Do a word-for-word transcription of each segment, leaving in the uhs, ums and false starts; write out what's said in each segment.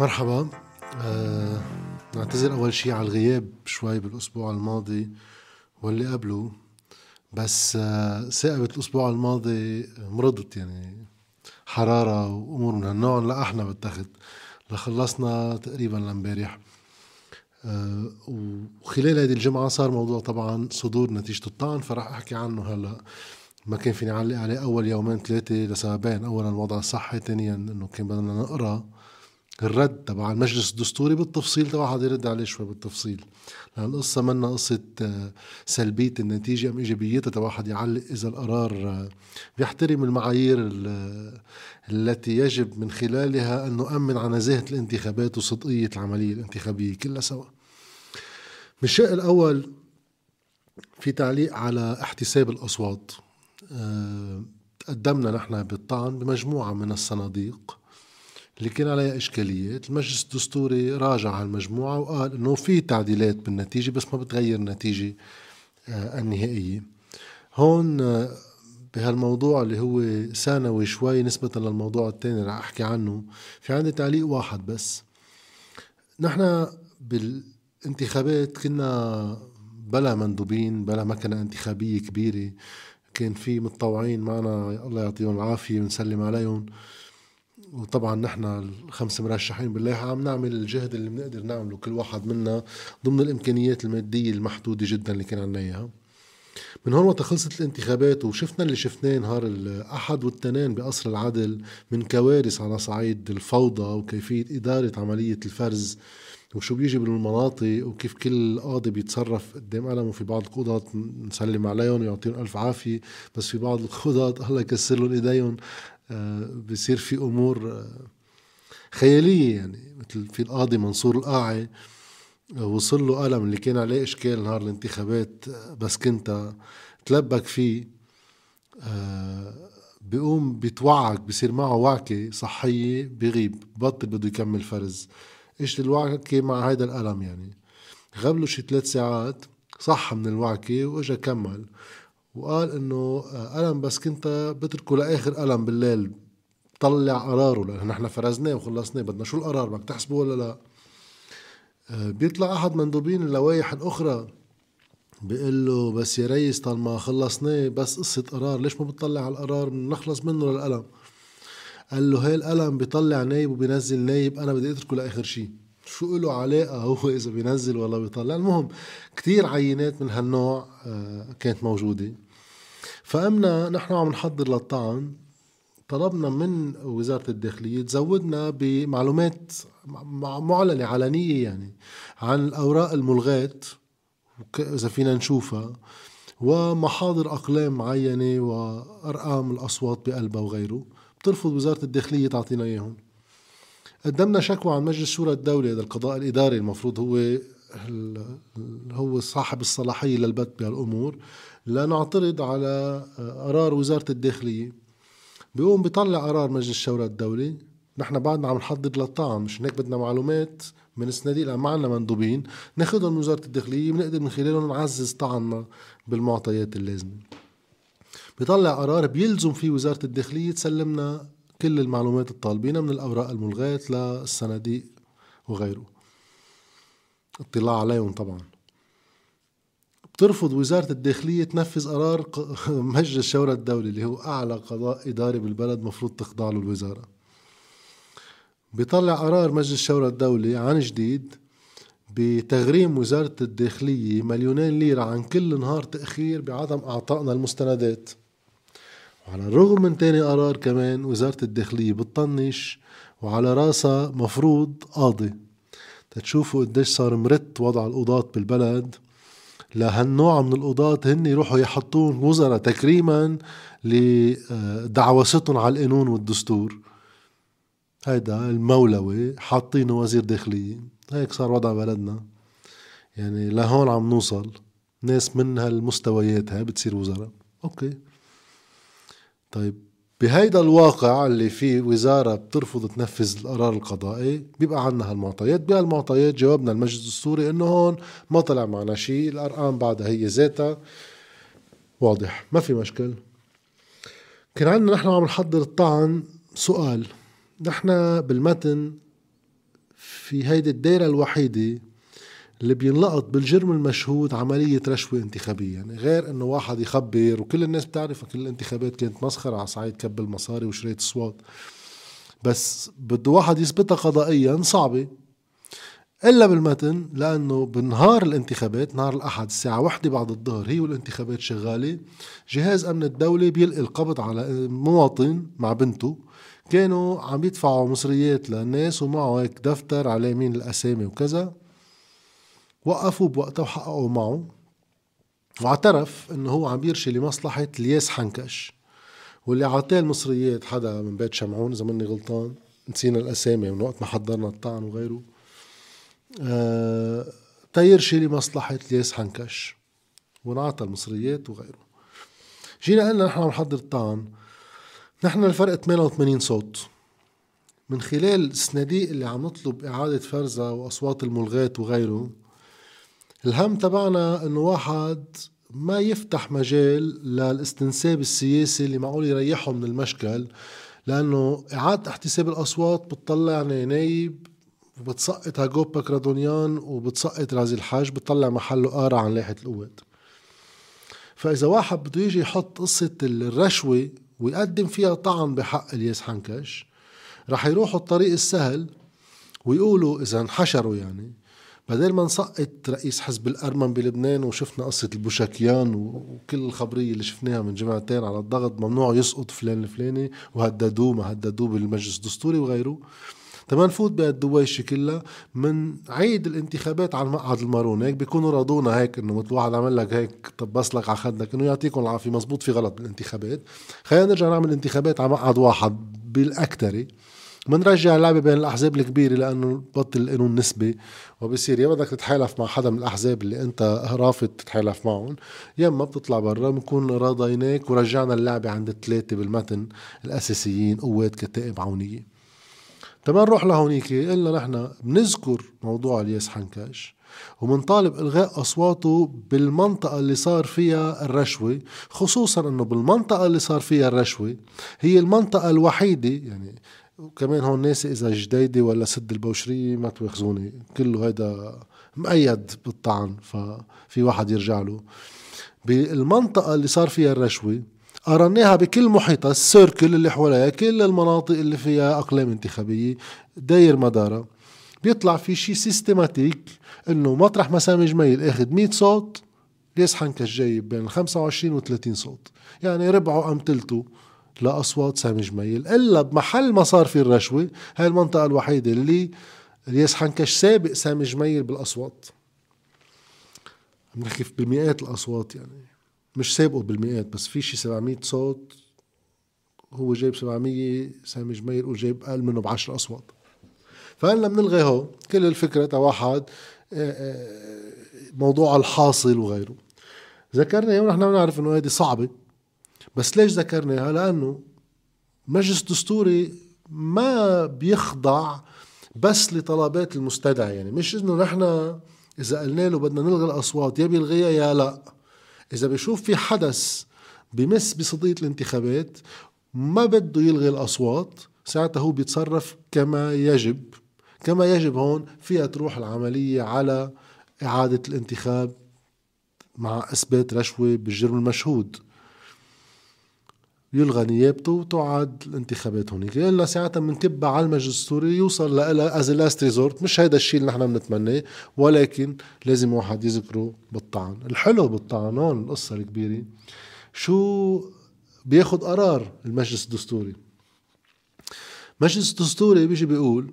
مرحبا. أه نعتذر أول شيء على الغياب شوي بالأسبوع الماضي واللي قبله، بس أه سائبة الأسبوع الماضي مرضت، يعني حرارة وأمور من هالنوع. لا احنا بالتخت لخلصنا تقريبا لمبارح، أه وخلال هذه الجمعة صار موضوع طبعا صدور نتيجة الطعن، فرح أحكي عنه هلأ. ما كان فيني علق عليه أول يومين ثلاثة لسببين: أولا الوضع الصحي، ثانيا أنه كان بدنا نقرأ الرد تبع المجلس الدستوري بالتفصيل، تبع حدا يرد عليه شوي بالتفصيل، لأن القصة منا قصة سلبية النتيجة أم إيجابيتها، تبع حدا يعلق إذا القرار بيحترم المعايير التي يجب من خلالها أن نؤمن على نزاهة الانتخابات وصدقية العملية الانتخابية كلها سوا. بالشق الأول في تعليق على احتساب الأصوات. قدمنا نحن بالطعن بمجموعة من الصناديق اللي كان عليها إشكاليات. المجلس الدستوري راجع على المجموعة وقال إنه في تعديلات بالنتيجة بس ما بتغير النتيجة النهائية. هون بهالموضوع اللي هو ثانوي شوي نسبة للموضوع الثاني رح أحكي عنه، في عندي تعليق واحد بس. نحن بالانتخابات كنا بلا مندوبين، بلا مكنة انتخابية كبيرة، كان في متطوعين معنا الله يعطيهم العافية ونسلم عليهم، وطبعا نحن الخمس مرشحين باللائحة عم نعمل الجهد اللي بنقدر نعمله كل واحد منا ضمن الإمكانيات المادية المحدودة جدا اللي كان عنا اياها. من هون وقت خلصت الانتخابات وشفنا اللي شفناه نهار الأحد والتنين بقصر العدل من كوارث على صعيد الفوضى وكيفية إدارة عملية الفرز وشو بيجي بالمناطق، وكيف كل قاضي بيتصرف قدام قلمه. في بعض القضاة نسلم عليهم ويعطيهم ألف عافية، بس في بعض القضاة الله يكسر لهم إيديهم بصير في أمور خيالية، يعني مثل في القاضي منصور القاعة وصل له قلم اللي كان عليه إشكال نهار الانتخابات بس كنت تلبك فيه، بيقوم بيتوعك، بصير معه وعكة صحية، بيغيب، بطل بده يكمل فرز. إيش الوعكة مع هيدا القلم؟ يعني غبله شي ثلاث ساعات، صح من الوعكة وإجا كمل، وقال إنه قلم بس كنت بتركه لآخر قلم بالليل طلع قراره، لأن نحن فرزناه وخلصناه، بدنا شو القرار بدك تحسبه ولا لا. بيطلع أحد مندوبين اللوائح الأخرى بيقول له بس يا ريس طالما خلصناه بس قصة قرار، ليش ما بتطلع على القرار نخلص منه للقلم؟ قال له هاي القلم بيطلع نايب وبينزل نايب، أنا بدي أتركه لآخر شيء، شو له علاقة هو إذا بينزل ولا بيطلع؟ المهم كتير عينات من هالنوع كانت موجودة. فأمنا نحن عم نحضر للطعن طلبنا من وزارة الداخلية تزودنا بمعلومات معلنة علنية، يعني عن الأوراق الملغاة إذا فينا نشوفها، ومحاضر أقلام معينة وأرقام الأصوات بقلبها وغيره. بترفض وزارة الداخلية تعطينا إياهم. قدمنا شكوى عن مجلس شورى الدولة، هذا القضاء الإداري المفروض هو هو صاحب الصلاحية للبت بهالأمور، لنعترض على قرار وزارة الداخلية. بيقوم بيطلع قرار مجلس شورى الدولي، نحن بعدنا عم نحضر للطعن، مش هيك بدنا معلومات من الصناديق اللي معنا مندوبين ناخذهم من وزارة الداخلية بنقدر من خلالهم نعزز طعننا بالمعطيات اللازمة. بيطلع قرار بيلزم فيه وزارة الداخلية تسلمنا كل المعلومات الطالبينها من الأوراق الملغاة للصناديق وغيره، اطلاع عليهم طبعا. بترفض وزارة الداخلية تنفذ قرار مجلس الشورى الدولي اللي هو أعلى قضاء إداري بالبلد مفروض تخضع له الوزارة. بيطلع قرار مجلس الشورى الدولي عن جديد بتغريم وزارة الداخلية مليونين ليرة عن كل نهار تأخير بعدم أعطائنا المستندات. وعلى الرغم من تاني قرار كمان وزارة الداخلية بتطنش، وعلى راسها مفروض قاضي. تتشوفوا قديش صار مرت وضع القضاة بالبلد، لهالنوع من القضاة هن يروحوا يحطون وزراء تكريما لدعوستهم على القانون والدستور. هيدا المولوي حاطينه وزير داخلية. هيك صار وضع بلدنا، يعني لهون عم نوصل. ناس من هالمستويات هاي بتصير وزراء. اوكي طيب، بهيدا الواقع اللي فيه وزارة بترفض تنفذ القرار القضائي، بيبقى عنا هالمعطيات. بهالمعطيات جاوبنا المجلس السوري انه هون ما طلع معنا شيء، الارقام بعدها هي ذاتها واضح، ما في مشكل. كان عندنا نحن عم نحضر الطعن سؤال، نحن بالمتن في هيدي الدائرة الوحيدة اللي بينلقط بالجرم المشهود عملية رشوة انتخابية. يعني غير انه واحد يخبر وكل الناس بتعرف كل الانتخابات كانت مسخرة على صعيد كب المصاري وشريط الصوت، بس بده واحد يثبتها قضائيا صعبة الا بالمتن، لانه بنهار الانتخابات نهار الاحد الساعه واحدة بعد الظهر هي والانتخابات شغاله، جهاز امن الدوله بيلقي القبض على مواطن مع بنته كانوا عم يدفعوا مصريات للناس ومعه هيك دفتر على يمين الاسامي وكذا. وقفوا بوقتها وحققوا معه واعترف انه هو عم يرشي لمصلحه إلياس حنكش، واللي عطاه المصريات حدا من بيت شمعون اذا ماني غلطان، نسينا الاسامي من وقت ما حضرنا الطعن وغيره، آه، تير شي لمصلحة إلياس حنكش ونعطى المصريات وغيره. جينا قلنا نحن عم نحضر الطعن، نحن الفرق ثمانية وثمانين صوت. من خلال الصناديق اللي عم نطلب إعادة فرزة وأصوات الملغات وغيره، الهم تبعنا إنه واحد ما يفتح مجال للاستنساب السياسي اللي معقول يريحه من المشكل، لأنه إعادة احتساب الأصوات بتطلعنا نايب وبتسقط هاجوبا كردونيان وبتسقط العزي الحاج، بتطلع محله قارع عن لائحة القوات. فإذا واحد بده يجي يحط قصة الرشوة ويقدم فيها طعن بحق إلياس حنكش، رح يروحوا الطريق السهل ويقولوا إذا انحشروا، يعني بدل ما نسقط رئيس حزب الأرمن بلبنان وشفنا قصة البشاكيان وكل الخبرية اللي شفناها من جمعتين على الضغط ممنوع يسقط فلان الفلاني وهددوه ما هددوه بالمجلس الدستوري وغيره، تمام نفوت بهالدويشه كلها من عيد الانتخابات على المقعد المارون. هيك بيكونوا راضونا، هيك انه مثل واحد عمل لك هيك طبس لك على خدك انه يعطيكم العافيه، مزبوط في غلط بالانتخابات، خلينا نرجع نعمل انتخابات على مقعد واحد بالاكثري، بنرجع اللعبه بين الاحزاب الكبيره لانه بطل القانون نسبي، وبصير يا بدك تتحالف مع حدا من الاحزاب اللي انت رافض تتحالف معهم، يا اما بتطلع برا بنكون راضيناك ورجعنا اللعبه عند الثلاثه بالمتن الاساسيين قوات كتائب عونيه. تمام نروح لهونيك الا نحن بنذكر موضوع إلياس حنكش وبنطالب الغاء اصواته بالمنطقه اللي صار فيها الرشوه، خصوصا انه بالمنطقه اللي صار فيها الرشوه هي المنطقه الوحيده، يعني وكمان هون ناس اذا جديده ولا سد البوشريه ما تواخذوني، كله هيدا مقيد بالطعن ففي واحد يرجع له. بالمنطقه اللي صار فيها الرشوه قرناها بكل محيطها، السيركل اللي حواليها كل المناطق اللي فيها أقلام انتخابية داير مدارها، بيطلع في شيء سيستماتيك انه مطرح ما سامي جميل اخذ مية صوت، إلياس حنكش جايب بين خمسة وعشرين وثلاثين صوت، يعني ربعه امثلته لاصوات سامي جميل، الا بمحل ما صار في الرشوه هاي المنطقه الوحيده اللي إلياس حنكش سابق سامي جميل بالاصوات. بنحكي بالمئات الاصوات، يعني مش سابقه بالمئات، بس في شي سبعمية صوت هو جايب سبعمية، سامي جميل وجايب أقل منه بعشر أصوات. فقلنا بنلغي هو كل الفكرة تواحد موضوع الحاصل وغيره. ذكرنا ونحن بنعرف إنه هذه صعبة، بس ليش ذكرناها؟ لأنه مجلس دستوري ما بيخضع بس لطلبات المستدعي، يعني مش إنه نحن إذا قلنا له بدنا نلغي الأصوات يا بيلغيها يا لأ. إذا بيشوف في حدث بمس بصدية الانتخابات ما بده يلغي الأصوات، ساعتها هو بيتصرف كما يجب. كما يجب هون فيها تروح العملية على إعادة الانتخاب مع إثبات رشوة بالجرم المشهود، يلغى نيابته وتعاد الانتخابات هونيك. لأنه ساعتها بنكبها على المجلس السوري يوصل لها از لاست ريزورت، مش هيدا الشيء اللي نحن بنتمناه، ولكن لازم واحد يذكره بالطعن. الحلو بالطعن هون القصه الكبيره شو بياخد قرار المجلس الدستوري. المجلس الدستوري بيجي بيقول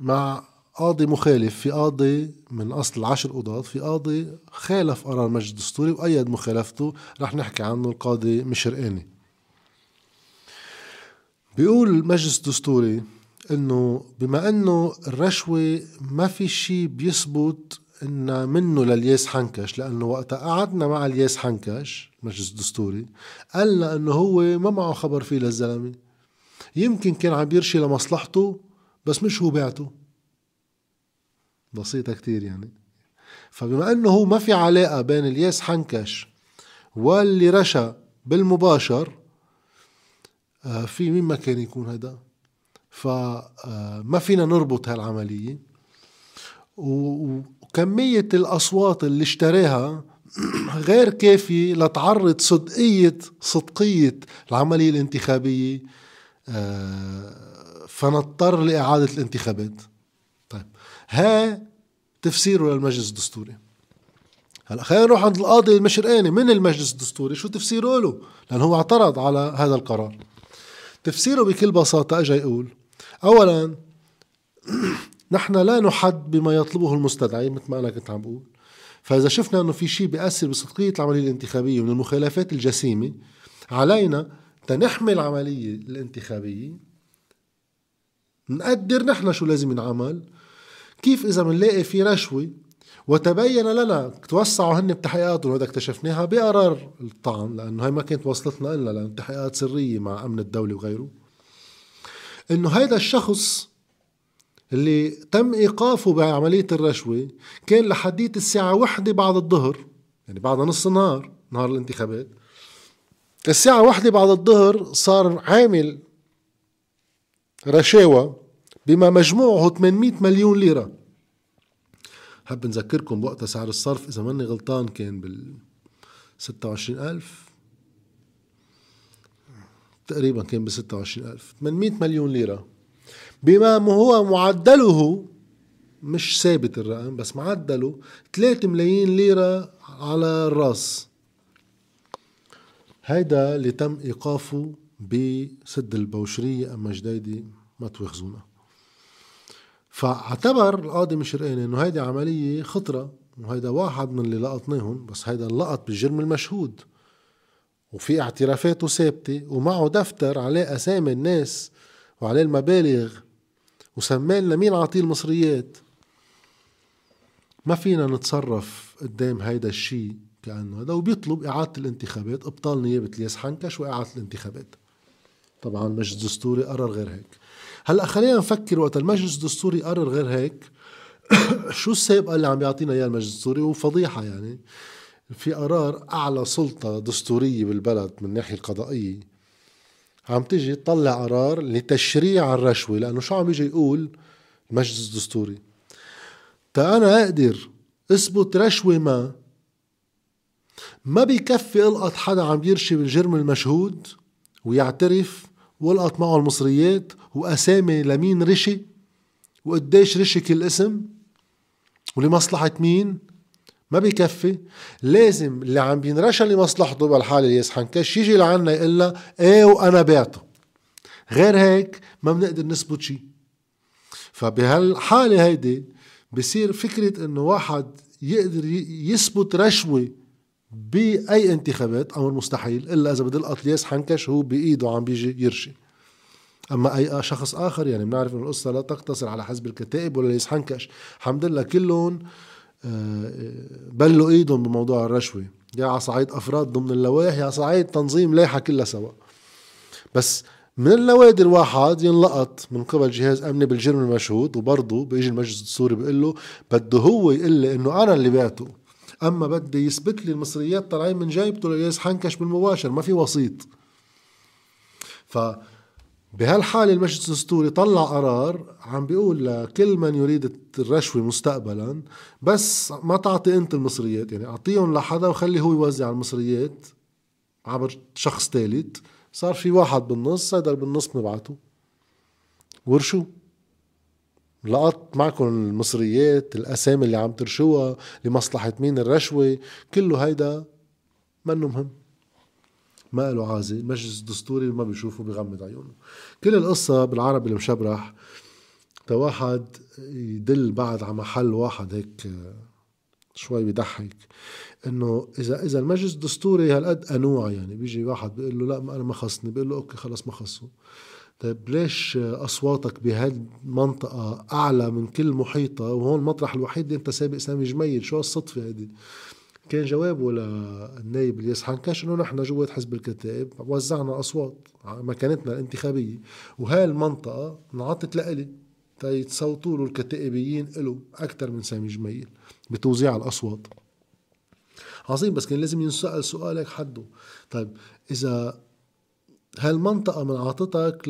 مع قاضي مخالف، في قاضي من أصل العشر قضاة، في قاضي خالف قرار المجلس الدستوري وأيد مخالفته، رح نحكي عنه القاضي المشرقاني. بيقول المجلس الدستوري انه بما انه الرشوه ما في شيء بيثبت انه منه لإلياس حنكش، لانه وقت قعدنا مع إلياس حنكش المجلس الدستوري قالنا انه هو ما معه خبر فيه للزلمه، يمكن كان عم يرشي لمصلحته بس مش هو بعته، بسيطه كتير يعني. فبما انه هو ما في علاقه بين إلياس حنكش واللي رشى بالمباشر، في مين ما كان يكون هذا، فما فينا نربط هالعملية وكمية الأصوات اللي اشتراها غير كافي لتعرض صدقية صدقية العملية الانتخابية، فنضطر لإعادة الانتخابات. طيب، ها تفسيره للمجلس الدستوري. هلا خلينا نروح عند القاضي المشرقاني من المجلس الدستوري، شو تفسيره له؟ لأنه هو اعترض على هذا القرار. تفسيره بكل بساطة أجا يقول: أولا، نحن لا نحد بما يطلبه المستدعي مثل ما أنا كنت عم بقول، فإذا شفنا أنه في شيء بيأثر بصدقية العملية الانتخابية من المخالفات الجسيمة، علينا تنحمي العملية الانتخابية، نقدر نحن شو لازم نعمل. كيف إذا منلاقي في رشوة وتبين لنا توسعوا هن بتحقيقاتهم، وهذا اكتشفناها بقرار الطعن، لأنه هي ما كانت وصلتنا إلا لأن تحقيقات سرية مع أمن الدولة وغيره، إنه هيدا الشخص اللي تم إيقافه بعملية الرشوة كان لحديت الساعة واحدة بعد الظهر، يعني بعد نص النهار، نهار الانتخابات، الساعة واحدة بعد الظهر صار عامل رشاوى بما مجموعه ثمانمئة مليون ليرة. حب نذكركم وقتها سعر الصرف إذا ماني غلطان كان بال ستة وعشرين ألف تقريبا، كان ب ستة وعشرين ألف. ثمانمئة مليون ليرة بما هو معدله، مش ثابت الرقم بس معدله ثلاثة ملايين ليرة على الراس. هيدا اللي تم إيقافه بسد البوشرية أما جديدي ما توخزونا. فاعتبر القاضي مشرقاني إنه هيدا عملية خطرة، وهيدا واحد من اللي لقطناهم، بس هيدا لقط بالجرم المشهود وفي اعترافاته ثابتة ومعه دفتر عليه أسامي الناس وعليه المبالغ وسمان لمين عطيه المصريات. ما فينا نتصرف قدام هيدا الشيء كأنه هذا، وبيطلب إعادة الانتخابات، إبطال نيابة إلياس حنكش وإعادة الانتخابات. طبعا المجلس الدستوري قرر غير هيك. هلا خلينا نفكر وقت المجلس الدستوري قرر غير هيك شو السابقة اللي عم يعطينا اياها المجلس الدستوري؟ وفضيحة يعني، في قرار أعلى سلطة دستورية بالبلد من الناحية القضائية عم تيجي تطلع قرار لتشريع الرشوة، لأنه شو عم يجي يقول المجلس الدستوري؟ تا أنا أقدر أثبت رشوة ما، ما بيكفي ألقط حدا عم يرشي بالجرم المشهود ويعترف وألقط معه المصريات وأسامي لمين رشي وقديش رشي كل اسم ولمصلحة مين، ما بيكفي. لازم اللي عم بينرشى لمصلحته بالحالة إلياس حنكش يجي لعنا يقلها ايه وأنا بعته، غير هيك ما بنقدر نثبت شيء. فبهالحالة هيدي بصير فكرة إنه واحد يقدر يثبت رشوة بأي انتخابات أمر مستحيل، إلا إذا بده يلقط إلياس حنكش هو بإيده عم بيجي يرشي. أما أي شخص آخر يعني بنعرف إن القصة لا تقتصر على حزب الكتائب ولا إلياس حنكش، الحمد لله كلهم بلوا ايدهم بموضوع الرشوة، يا على صعيد افراد ضمن اللوائح يا صعيد تنظيم لايحة كلها سوا. بس من اللوادر واحد ينلقط من قبل جهاز امني بالجرم المشهود، وبرضه بيجي المجلس الدستوري بيقول له بده هو يقول لي انه انا اللي بعته، اما بده يثبت لي المصريات طالعين من جيبته لإلياس حنكش بالمباشر، ما في وسيط. ف بهالحالة المجلس الدستوري طلع قرار عم بيقول لكل من يريد الرشوة مستقبلا بس ما تعطي انت المصريات، يعني اعطيهم لحدا وخلي هو يوزع المصريات عبر شخص ثالث. صار في واحد بالنص، هذا بالنص بنبعته ورشو، لقط معكم المصريات، الاسامي اللي عم ترشوها، لمصلحة مين الرشوة، كله هيدا منه مهم، ما له عازي. المجلس الدستوري ما بيشوفه، بيغمض عيونه. كل القصة بالعربي المشبرح تواحد يدل بعد على محل واحد هيك شوي بيضحك، انه اذا اذا المجلس الدستوري هالقد قنوع، يعني بيجي واحد بيقول له لا ما انا ما خصني، بيقول له اوكي خلص ما خصه. طيب ليش اصواتك بهالمنطقة اعلى من كل محيطة وهون المطرح الوحيد اللي انت سابق سامي جميل؟ شو هالصدفة هذه؟ كان جوابه للنايب إلياس حنكش انه نحن جوة حزب الكتائب وزعنا اصوات مكانتنا الانتخابيه، وهاي المنطقه انعطت لإلي تيتصوتوا له الكتائبيين له اكثر من سامي جميل بتوزيع الاصوات. عظيم، بس كان لازم ينسال سؤال هيك حده. طيب اذا هالمنطقه منعطتك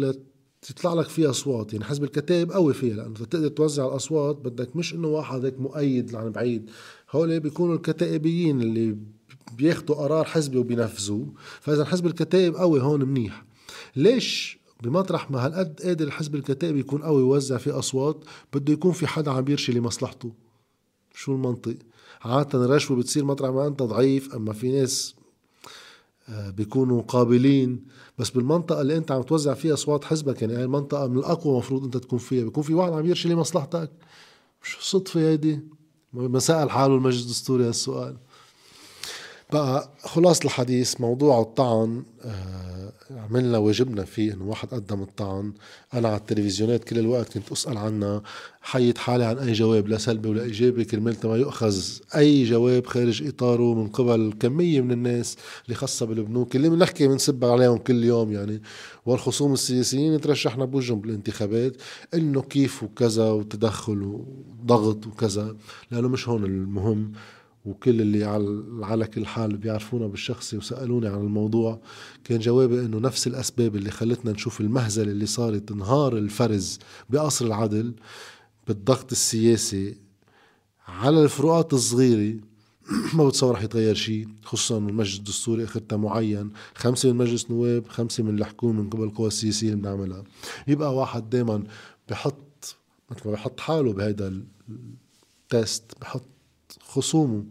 تطلع لك فيها اصوات، يعني حزب الكتائب قوي فيها لانه تقدر توزع الاصوات، بدك مش انه واحد هيك مؤيد لعن بعيد. هول بيكونوا الكتائبيين اللي بياخذوا قرار حزبي وبينفذوه، فاذا حزب الكتائب قوي هون منيح. ليش بمطرح ما هالقد قادر الحزب الكتائب يكون قوي ويوزع فيه اصوات؟ بده يكون في حدا عم بيرشي لمصلحته. شو المنطق؟ عادة الرشوة بتصير مطرح ما انت ضعيف، اما في ناس بيكونوا قابلين، بس بالمنطقة اللي انت عم توزع فيها اصوات حزبك، يعني هاي المنطقة من الاقوى مفروض انت تكون فيها، بيكون في واحد عم يرشي لمصلحتك. شو الصدفة هيدي؟ ما سأل حاله المجلس الدستوري هالسؤال. بقى خلاص الحديث موضوع الطعن، آه عملنا واجبنا فيه انه واحد قدم الطعن. انا على التلفزيونات كل الوقت كنت اسال عنها، حيت حالي عن اي جواب لا سلبي ولا ايجابي كرمال ما يؤخذ اي جواب خارج اطاره من قبل كميه من الناس اللي خاصه بالبنوك اللي بنحكي بنسب عليهم كل يوم يعني، والخصوم السياسيين ترشحنا بوجههم بالانتخابات انه كيف وكذا وتدخل وضغط وكذا، لانه مش هون المهم. وكل اللي على كل حال بيعرفونا بالشخصي وسألوني عن الموضوع، كان جوابي انه نفس الاسباب اللي خلتنا نشوف المهزله اللي صارت انهار الفرز بقصر العدل بالضغط السياسي على الفروقات الصغيره، ما بتصور رح يتغير شيء، خصوصا المجلس الدستوري اخرته معين، خمسه من مجلس نواب، خمسه من الحكومه من قبل القوى السياسيه اللي بنعملها. يبقى واحد دائما بحط مثل ما بحط حاله بهذا التست، بحط خصومه.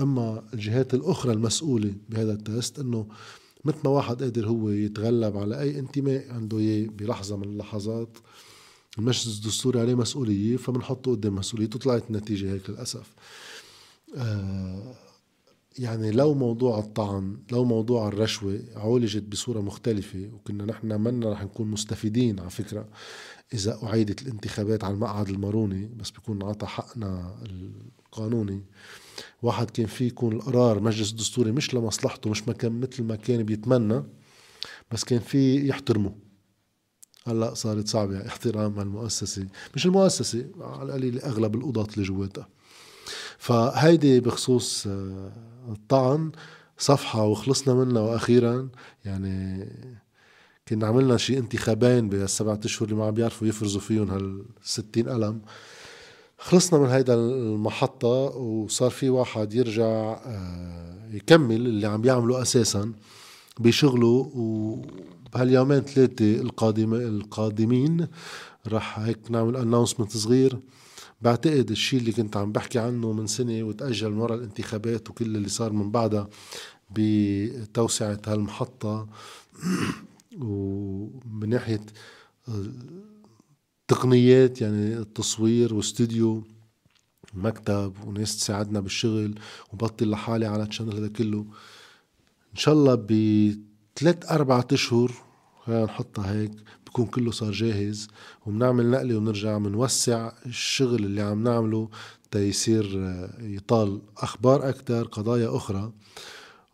أما الجهات الأخرى المسؤولة بهذا التست أنه مثل ما واحد قادر هو يتغلب على أي انتماء عنده إياه بلحظة من اللحظات، المجلس الدستوري عليه مسؤولية، فبنحطه قدام مسؤوليته. طلعت النتيجة هيك للأسف. آه يعني لو موضوع الطعن، لو موضوع الرشوة عولجت بصورة مختلفة، وكنا نحن منا رح نكون مستفيدين على فكرة إذا أعيدت الانتخابات على المقعد الماروني، بس بيكون عطى حقنا قانوني. واحد كان فيه يكون القرار مجلس دستوري مش لمصلحته، مش ما كان مثل ما كان بيتمنى، بس كان فيه يحترمه. هلا صارت صعبة احترام هالمؤسسة، مش المؤسسة على القليل أغلب القضاة اللي جواتها. فهيدي بخصوص الطعن صفحة وخلصنا منها. وأخيرا يعني كنا عملنا شي انتخابين بالسبعة أشهر اللي ما عم بيعرفوا يفرزوا فيهم هالستين قلم، خلصنا من هيدا المحطة وصار في واحد يرجع يكمل اللي عم بيعمله أساسا بشغله. وبهاليومين ثلاثة القادمة القادمين رح هيك نعمل أناونسمنت صغير. بعتقد الشيء اللي كنت عم بحكي عنه من سنة وتأجل من وراء الانتخابات وكل اللي صار من بعدها بتوسعة هالمحطة ومن ناحية تقنيات، يعني التصوير واستوديو ومكتب وناس تساعدنا بالشغل وبطل لحالي على الشانل هذا كله. ان شاء الله بثلاث اربع اشهر خلينا نحطها هيك بكون كله صار جاهز، وبنعمل نقله وبنرجع بنوسع الشغل اللي عم نعمله تيصير يطال اخبار اكثر، قضايا اخرى.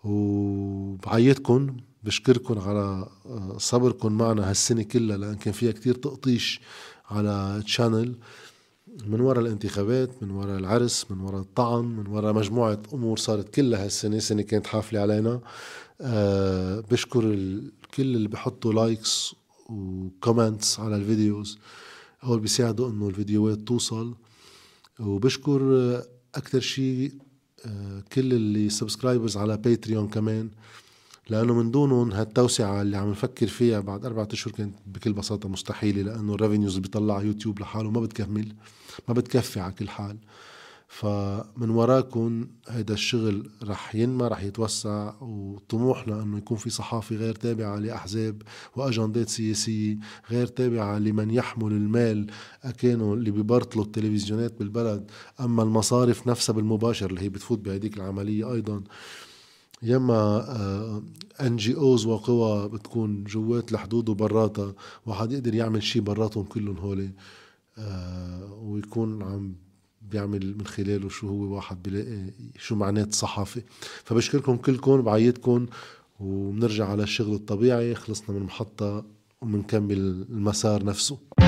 وبعيدكم بشكركم على صبركم معنا هالسنة كلها، لأن كان فيها كتير تقطيش على تشانل من وراء الانتخابات، من وراء العرس، من وراء الطعن، من وراء مجموعة أمور صارت كلها هالسنة. سنة كانت حافلة علينا. أه بشكر كل اللي بحطوا لايكس وكومنتس على الفيديوز، أول بيساعدوا إنه الفيديوهات توصل. وبشكر أكتر شيء كل اللي سبسكرايبرز على باتريون كمان، لأنه من دونهم هالتوسعة اللي عم نفكر فيها بعد أربعة أشهر كانت بكل بساطة مستحيلة، لأنه الريفينيوز اللي بيطلع يوتيوب لحاله ما بتكمل ما بتكفي على كل حال. فمن وراكم هيدا الشغل رح ينمى، رح يتوسع، وطموحنا أنه يكون في صحافة غير تابعة لأحزاب وأجندات سياسية غير تابعة لمن يحمل المال أكانوا اللي بيبرطلوا التلفزيونات بالبلد، أما المصارف نفسها بالمباشر اللي هي بتفوت بهديك العملية أيضا، يما ان جي اوز وقوى بتكون جوات الحدود وبراتها. واحد يقدر يعمل شيء براتهم كلهم هولي ويكون عم بيعمل من خلاله شو هو واحد بيلاقي شو معنات صحافة. فبشكركم كلكم بعيدكم، وبنرجع على الشغل الطبيعي. خلصنا من المحطة وبنكمل المسار نفسه.